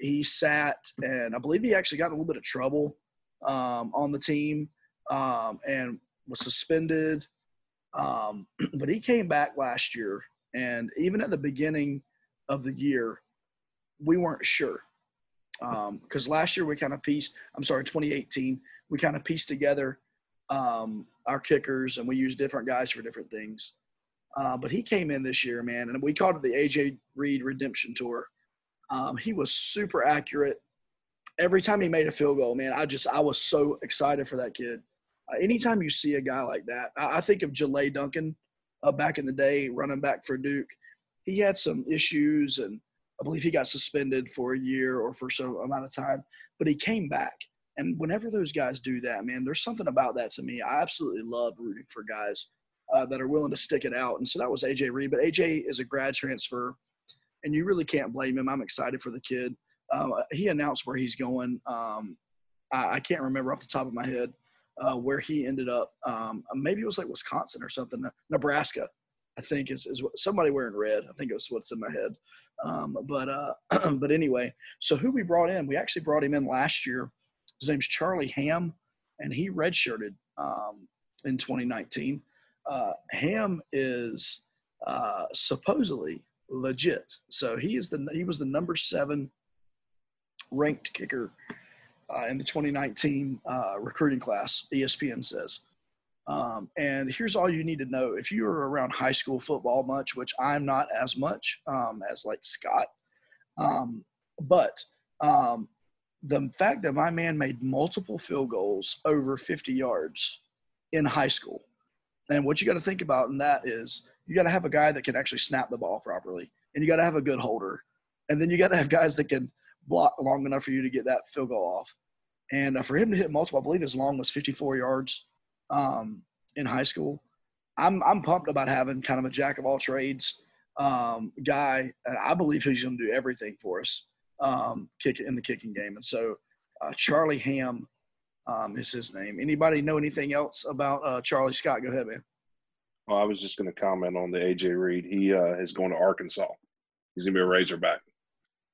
he sat, and I believe he actually got in a little bit of trouble on the team and was suspended. But he came back last year, and even at the beginning of the year, we weren't sure. Because last year we kind of 2018, we kind of pieced together our kickers, and we use different guys for different things. But he came in this year, man, and we called it the A.J. Reed Redemption Tour. He was super accurate. Every time he made a field goal, man, I was so excited for that kid. Anytime you see a guy like that, I think of Jalay Duncan back in the day, running back for Duke. He had some issues, and I believe he got suspended for a year or for some amount of time, but he came back. And whenever those guys do that, man, there's something about that to me. I absolutely love rooting for guys that are willing to stick it out. And so that was A.J. Reed. But A.J. is a grad transfer, and you really can't blame him. I'm excited for the kid. He announced where he's going. I can't remember off the top of my head where he ended up. Maybe it was like Wisconsin or something. Nebraska, I think, is somebody wearing red. I think it was what's in my head. But anyway, so who we brought in, we actually brought him in last year His name's Charlie Hamm, and he redshirted in 2019. Hamm is supposedly legit. So he was the number 7 ranked kicker in the 2019 recruiting class, ESPN says. And here's all you need to know. If you are around high school football much, which I'm not as much as like Scott, but the fact that my man made multiple field goals over 50 yards in high school. And what you got to think about in that is you got to have a guy that can actually snap the ball properly, and you got to have a good holder. And then you got to have guys that can block long enough for you to get that field goal off. And for him to hit multiple, I believe his long was 54 yards in high school. I'm pumped about having kind of a jack of all trades guy. And I believe he's going to do everything for us in the kicking game. And so Charlie Hamm is his name. Anybody know anything else about Charlie? Scott, go ahead, man. Well, I was just going to comment on the AJ Reed. He is going to Arkansas. He's going to be a Razorback.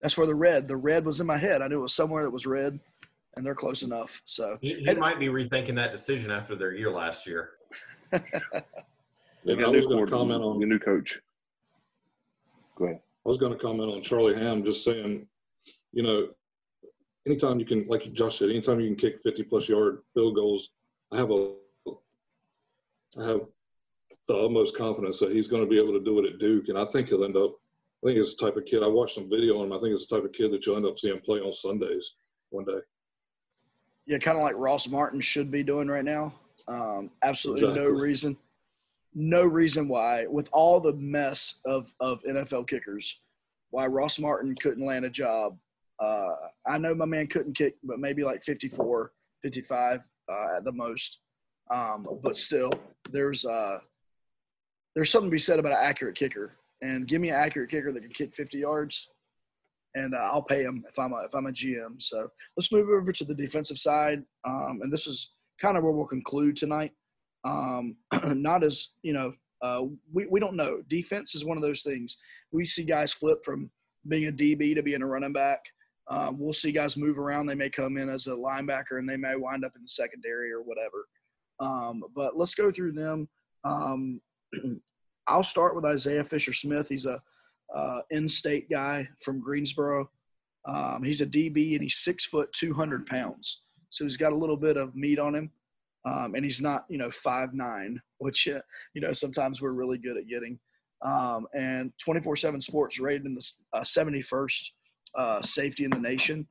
That's where the red was in my head. I knew it was somewhere that was red, and they're close enough. So he might be rethinking that decision after their year last year. I was going to comment on your new coach. Go ahead. I was going to comment on Charlie Hamm, just saying, you know, anytime you can, like Josh said, anytime you can kick 50-plus yard field goals, I have the utmost confidence that he's going to be able to do it at Duke, and I think he'll end up. I think it's the type of kid. I watched some video on him. I think it's the type of kid that you'll end up seeing play on Sundays one day. Yeah, kind of like Ross Martin should be doing right now. Absolutely exactly. No reason why, with all the mess of NFL kickers, why Ross Martin couldn't land a job. I know my man couldn't kick, but maybe like 54, 55 at the most. But still, there's something to be said about an accurate kicker. And give me an accurate kicker that can kick 50 yards, and I'll pay him if I'm a GM. So let's move over to the defensive side, and this is kind of where we'll conclude tonight. Not as we don't know. Defense is one of those things. We see guys flip from being a DB to being a running back. We'll see guys move around. They may come in as a linebacker, and they may wind up in the secondary or whatever. But let's go through them. I'll start with Isaiah Fisher-Smith. He's a in-state guy from Greensboro. He's a DB, and he's 6 foot, 200 pounds. So he's got a little bit of meat on him, and he's not, 5'9", which, sometimes we're really good at getting. And 24/7 Sports rated him the 71st safety in the nation,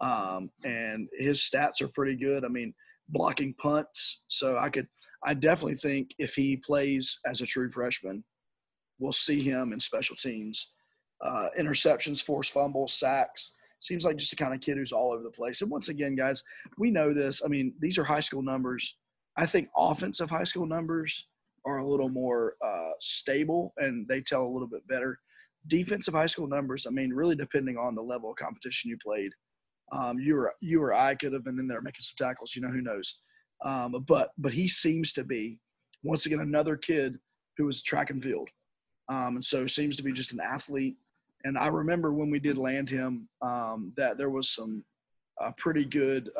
and his stats are pretty good. I mean, blocking punts. So I definitely think if he plays as a true freshman, we'll see him in special teams, interceptions, forced fumbles, sacks. Seems like just the kind of kid who's all over the place. And once again, guys, we know this. I mean, these are high school numbers. I think offensive high school numbers are a little more stable, and they tell a little bit better. Defensive high school numbers, I mean, really depending on the level of competition you played. You or I could have been in there making some tackles, who knows. But he seems to be, once again, another kid who was track and field. And so seems to be just an athlete. And I remember when we did land him that there was some pretty good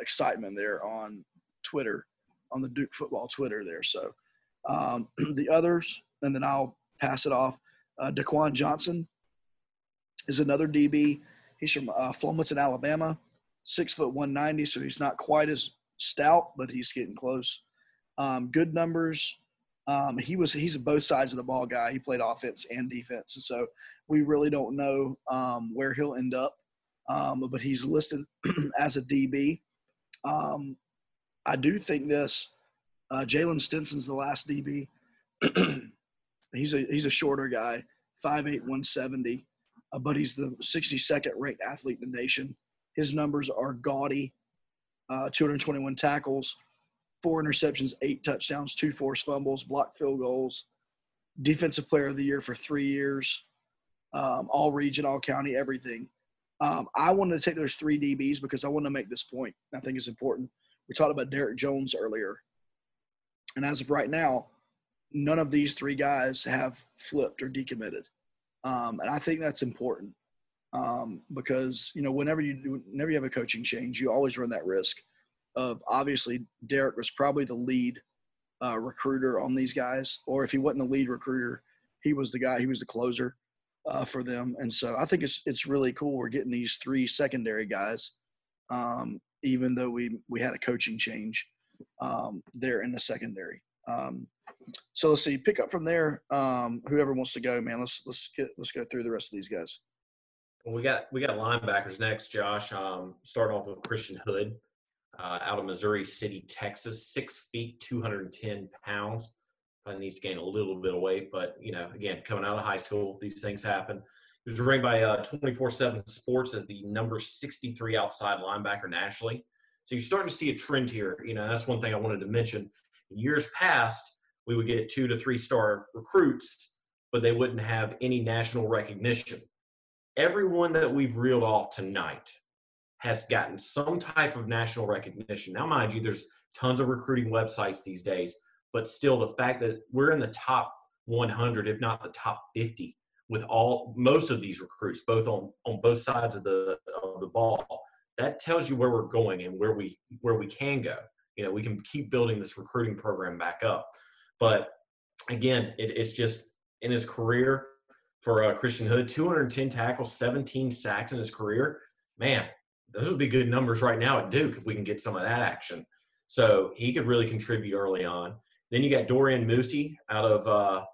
excitement there on Twitter, on the Duke football Twitter there. So the others, and then I'll pass it off. Daquan Johnson is another DB. He's from Fulmerton, Alabama, 6 foot 190, so he's not quite as stout, but he's getting close. Good numbers. He's both sides of the ball guy. He played offense and defense, and so we really don't know where he'll end up. But he's listed as a DB. I do think this. Jalen Stinson's the last DB. He's a shorter guy, 5'8", 170. But he's the 62nd ranked athlete in the nation. His numbers are gaudy, 221 tackles, 4 interceptions, 8 touchdowns, 2 forced fumbles, blocked field goals, defensive player of the year for 3 years, all region, all county, everything. I wanted to take those 3 DBs because I wanted to make this point. I think it's important. We talked about Derek Jones earlier. And as of right now, none of these 3 guys have flipped or decommitted. And I think that's important. because, you know, whenever you have a coaching change, you always run that risk of, obviously, Derek was probably the lead recruiter on these guys, or if he wasn't the lead recruiter, he was the guy, he was the closer for them. And so I think it's really cool we're getting these three secondary guys, even though we had a coaching change there in the secondary. So let's see, pick up from there. Whoever wants to go, man, let's go through the rest of these guys. Well, we got linebackers next, Josh. Starting off with Christian Hood, out of Missouri City, Texas, 6 feet, 210 pounds. Probably needs to gain a little bit of weight, but, you know, again, coming out of high school, these things happen. He was ranked by 24/7 Sports as the number 63 outside linebacker nationally. So you're starting to see a trend here. You know, that's one thing I wanted to mention. In years past, we would get 2 to 3 star recruits, but they wouldn't have any national recognition. Everyone that we've reeled off tonight has gotten some type of national recognition. Now, mind you, there's tons of recruiting websites these days, but still the fact that we're in the top 100, if not the top 50, with most of these recruits, both on both sides of the ball, that tells you where we're going and where we can go. You know, we can keep building this recruiting program back up. But again, it's just in his career for Christian Hood, 210 tackles, 17 sacks in his career. Man, those would be good numbers right now at Duke if we can get some of that action. So he could really contribute early on. Then you got Dorian Moosey out of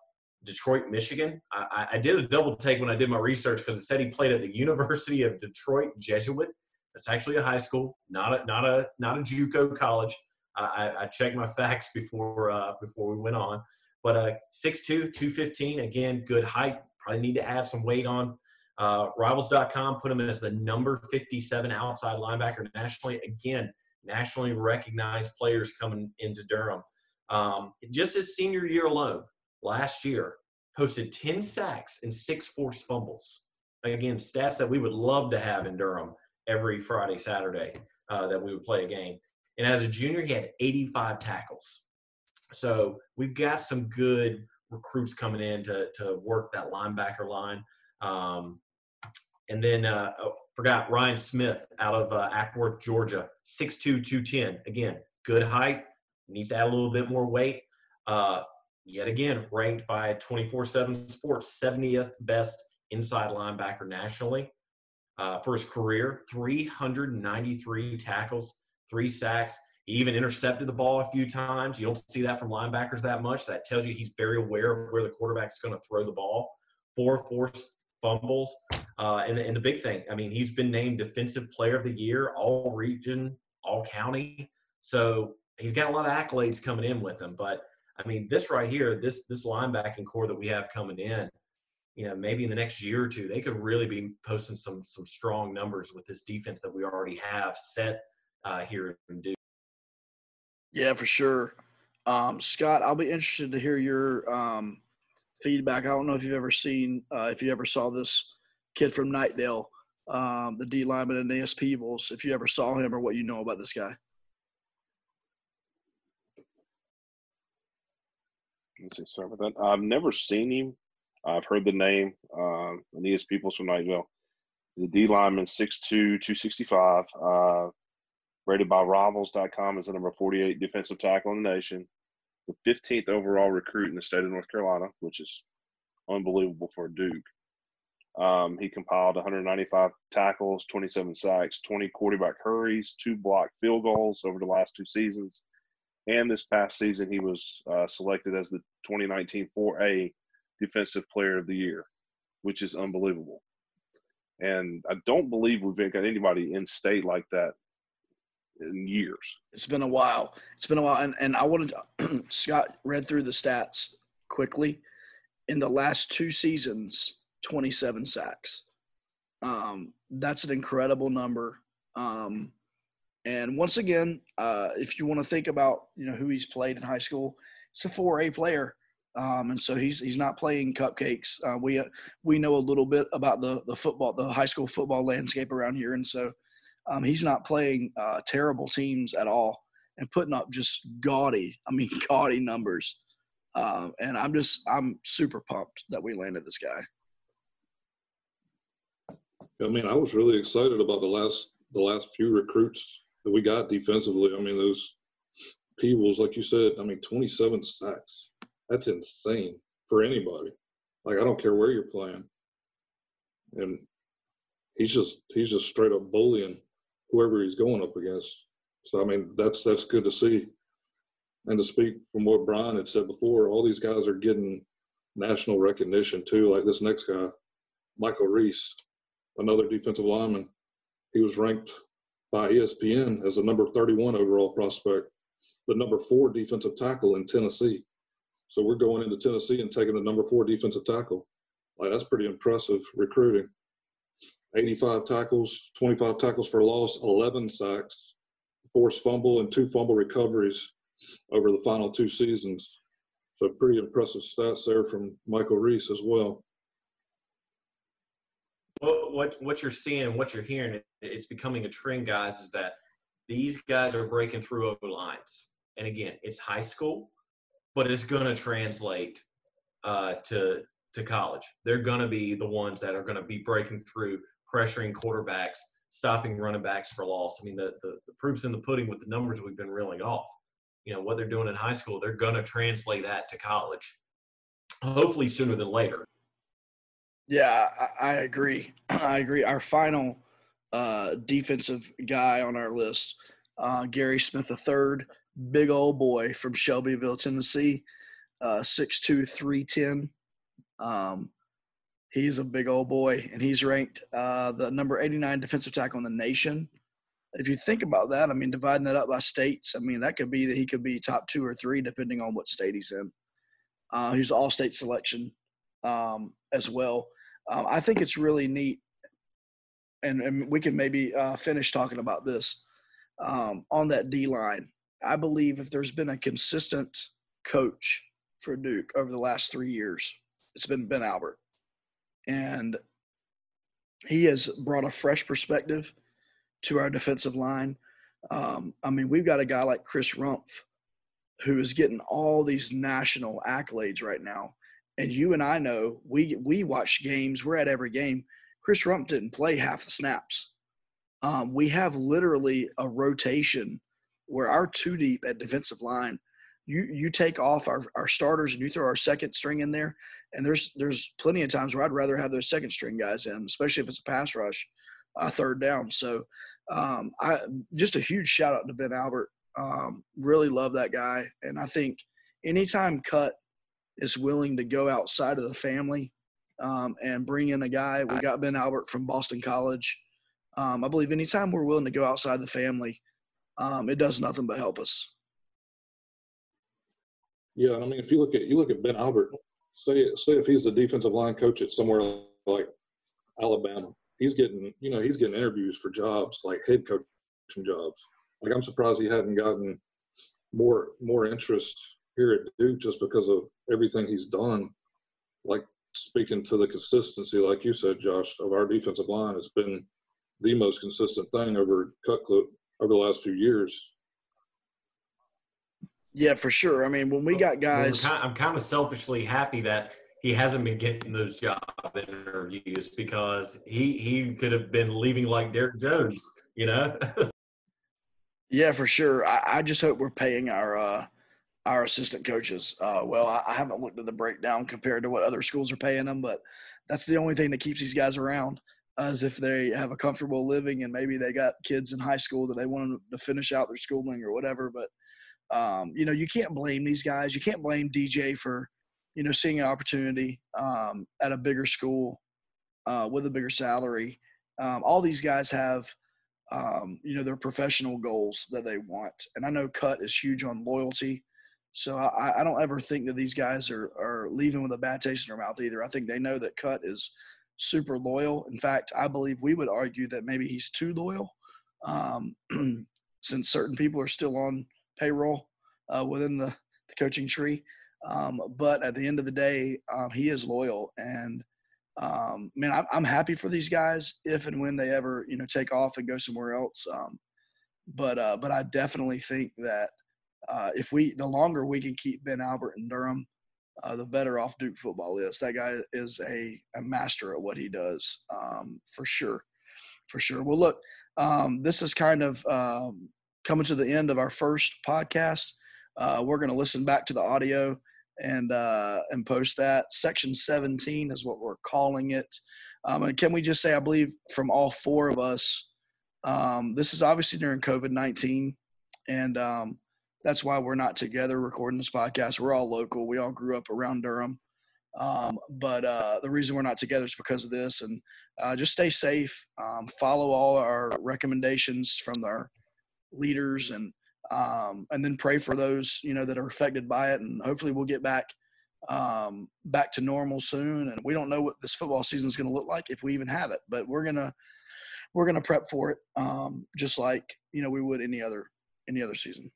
Detroit, Michigan. I did a double take when I did my research because it said he played at the University of Detroit Jesuit. That's actually a high school, not a JUCO college. I checked my facts before we went on. But 6'2", 215, again, good height. Probably need to add some weight on. Rivals.com put him as the number 57 outside linebacker nationally. Again, nationally recognized players coming into Durham. Just his senior year alone, last year, posted 10 sacks and 6 forced fumbles. Again, stats that we would love to have in Durham every Friday, Saturday that we would play a game. And as a junior, he had 85 tackles. So we've got some good recruits coming in to work that linebacker line. And then I forgot Ryan Smith out of Ackworth, Georgia, 6'2", 210. Again, good height, needs to add a little bit more weight. Yet again, ranked by 24/7 Sports, 70th best inside linebacker nationally. For his career, 393 tackles, 3 sacks. He even intercepted the ball a few times. You don't see that from linebackers that much. That tells you he's very aware of where the quarterback's going to throw the ball. 4 forced fumbles. And the big thing, I mean, he's been named Defensive Player of the Year, all region, all county. So he's got a lot of accolades coming in with him. But, I mean, this right here, this linebacking core that we have coming in, you know, maybe in the next year or two, they could really be posting some strong numbers with this defense that we already have set here in Duke. Yeah, for sure. Scott, I'll be interested to hear your feedback. I don't know if you've ever seen, if you ever saw this kid from Knightdale, the D lineman and Aeneas Peebles, if you ever saw him or what you know about this guy. Let's see, sorry about that. I've never seen him. I've heard the name, Aeneas Peebles from Knightdale. The D lineman, 6'2", 265. Rated by Rivals.com as the number 48 defensive tackle in the nation, the 15th overall recruit in the state of North Carolina, which is unbelievable for Duke. He compiled 195 tackles, 27 sacks, 20 quarterback hurries, 2 blocked field goals over the last 2 seasons. And this past season, he was selected as the 2019 4A Defensive Player of the Year, which is unbelievable. And I don't believe we've got anybody in state like that in years. It's been a while. And I wanted to, Scott read through the stats quickly. In the last 2 seasons, 27 sacks. That's an incredible number. And once again, if you want to think about, you know, who he's played in high school, it's a 4A player. And so he's not playing cupcakes. We know a little bit about the high school football landscape around here. And so, he's not playing terrible teams at all and putting up just gaudy numbers. And I'm super pumped that we landed this guy. I mean, I was really excited about the last few recruits that we got defensively. I mean, those Peebles, like you said, I mean, 27 sacks. That's insane for anybody. Like, I don't care where you're playing. And he's just straight up bullying whoever he's going up against. So, I mean, that's good to see. And to speak from what Brian had said before, all these guys are getting national recognition too. Like this next guy, Michael Reese, another defensive lineman. He was ranked by ESPN as the number 31 overall prospect, the number 4 defensive tackle in Tennessee. So we're going into Tennessee and taking the number 4 defensive tackle. Like, that's pretty impressive recruiting. 85 tackles, 25 tackles for loss, 11 sacks, forced fumble, and 2 fumble recoveries over the final 2 seasons. So pretty impressive stats there from Michael Reese as well. What you're seeing and what you're hearing, it's becoming a trend, guys, is that these guys are breaking through over lines. And, again, it's high school, but it's going to translate to college. They're going to be the ones that are going to be breaking through, pressuring quarterbacks, stopping running backs for loss. I mean, the proof's in the pudding with the numbers we've been reeling off. You know, what they're doing in high school, they're going to translate that to college, hopefully sooner than later. Yeah, I agree. Our final defensive guy on our list, Gary Smith III, big old boy from Shelbyville, Tennessee, 6'2", 310. He's a big old boy, and he's ranked the number 89 defensive tackle in the nation. If you think about that, I mean, dividing that up by states, I mean, that could be that he could be top 2 or 3 depending on what state he's in. He's all-state selection as well. I think it's really neat, and we can maybe finish talking about this. On that D-line, I believe if there's been a consistent coach for Duke over the last 3 years, it's been Ben Albert. And he has brought a fresh perspective to our defensive line. I mean, we've got a guy like Chris Rumpf who is getting all these national accolades right now. And you and I know, we watch games. We're at every game. Chris Rumpf didn't play half the snaps. We have literally a rotation where our 2 deep at defensive line, you take off our starters and you throw our second string in there. And there's plenty of times where I'd rather have those second string guys in, especially if it's a pass rush, third down. So just a huge shout out to Ben Albert. Really love that guy. And I think anytime Cut is willing to go outside of the family and bring in a guy, we got Ben Albert from Boston College. I believe anytime we're willing to go outside the family, it does nothing but help us. Yeah, I mean, if you look at Ben Albert, say if he's the defensive line coach at somewhere like Alabama, he's getting interviews for jobs, like head coaching jobs. Like, I'm surprised he hadn't gotten more interest here at Duke just because of everything he's done. Like, speaking to the consistency, like you said, Josh, of our defensive line, it's been the most consistent thing over Cutcliffe over the last few years. Yeah, for sure. I mean, when we got guys – I'm kind of selfishly happy that – he hasn't been getting those job interviews because he could have been leaving like Derek Jones, you know? Yeah, for sure. I just hope we're paying our assistant coaches. I haven't looked at the breakdown compared to what other schools are paying them, but that's the only thing that keeps these guys around is if they have a comfortable living and maybe they got kids in high school that they want to finish out their schooling or whatever. But, you know, you can't blame these guys. You can't blame DJ for – you know, seeing an opportunity at a bigger school with a bigger salary. All these guys have, you know, their professional goals that they want. And I know Cut is huge on loyalty. So I don't ever think that these guys are leaving with a bad taste in their mouth either. I think they know that Cut is super loyal. In fact, I believe we would argue that maybe he's too loyal since certain people are still on payroll within the coaching tree. But at the end of the day, he is loyal, and man, I'm happy for these guys if and when they ever, you know, take off and go somewhere else. But I definitely think that the longer we can keep Ben Albert in Durham, the better off Duke football is. That guy is a master at what he does, for sure. For sure. Well, look, this is kind of coming to the end of our first podcast. We're going to listen back to the audio and post that. Section 17 is what we're calling it. And can we just say, I believe from all four of us, this is obviously during COVID-19, and that's why we're not together recording this podcast. We're all local. We all grew up around Durham. But the reason we're not together is because of this. And just stay safe. Follow all our recommendations from our leaders, and then pray for those, you know, that are affected by it. And hopefully we'll get back to normal soon. And we don't know what this football season is going to look like, if we even have it, but we're going to prep for it. Just like, you know, we would any other season.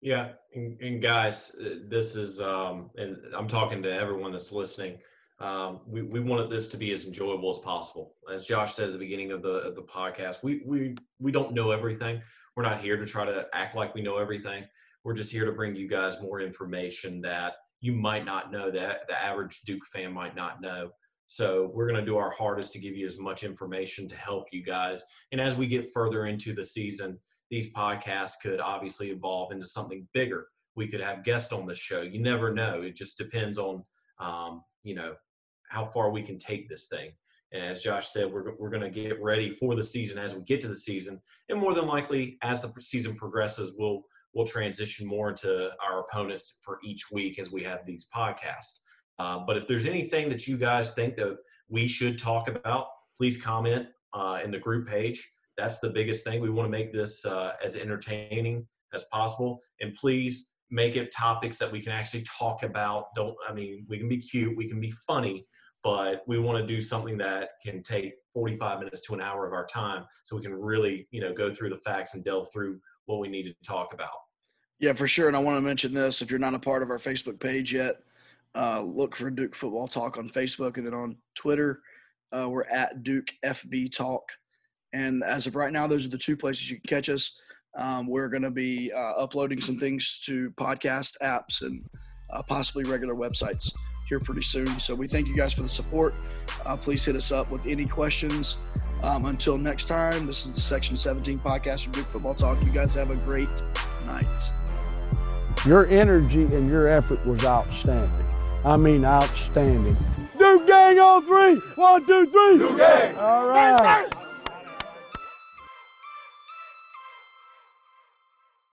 Yeah. And guys, this is, and I'm talking to everyone that's listening. We wanted this to be as enjoyable as possible. As Josh said at the beginning of the podcast, we don't know everything. We're not here to try to act like we know everything. We're just here to bring you guys more information that you might not know, that the average Duke fan might not know. So we're going to do our hardest to give you as much information to help you guys. And as we get further into the season, these podcasts could obviously evolve into something bigger. We could have guests on the show. You never know. It just depends on, you know, how far we can take this thing. And as Josh said, we're going to get ready for the season as we get to the season. And more than likely, as the season progresses, we'll transition more into our opponents for each week as we have these podcasts. But if there's anything that you guys think that we should talk about, please comment in the group page. That's the biggest thing. We want to make this as entertaining as possible. And please make it topics that we can actually talk about. We can be cute, we can be funny, but we want to do something that can take 45 minutes to an hour of our time, so we can really, you know, go through the facts and delve through what we need to talk about. Yeah, for sure. And I want to mention this. If you're not a part of our Facebook page yet, look for Duke Football Talk on Facebook. And then on Twitter, we're at Duke FB Talk. And as of right now, those are the two places you can catch us. We're going to be uploading some things to podcast apps and possibly regular websites here pretty soon. So we thank you guys for the support. Please hit us up with any questions. Until next time, this is the Section 17 podcast from Duke Football Talk. You guys have a great night. Your energy and your effort was outstanding. I mean, outstanding. Duke Gang on three. One, two, three. Duke Gang. All right.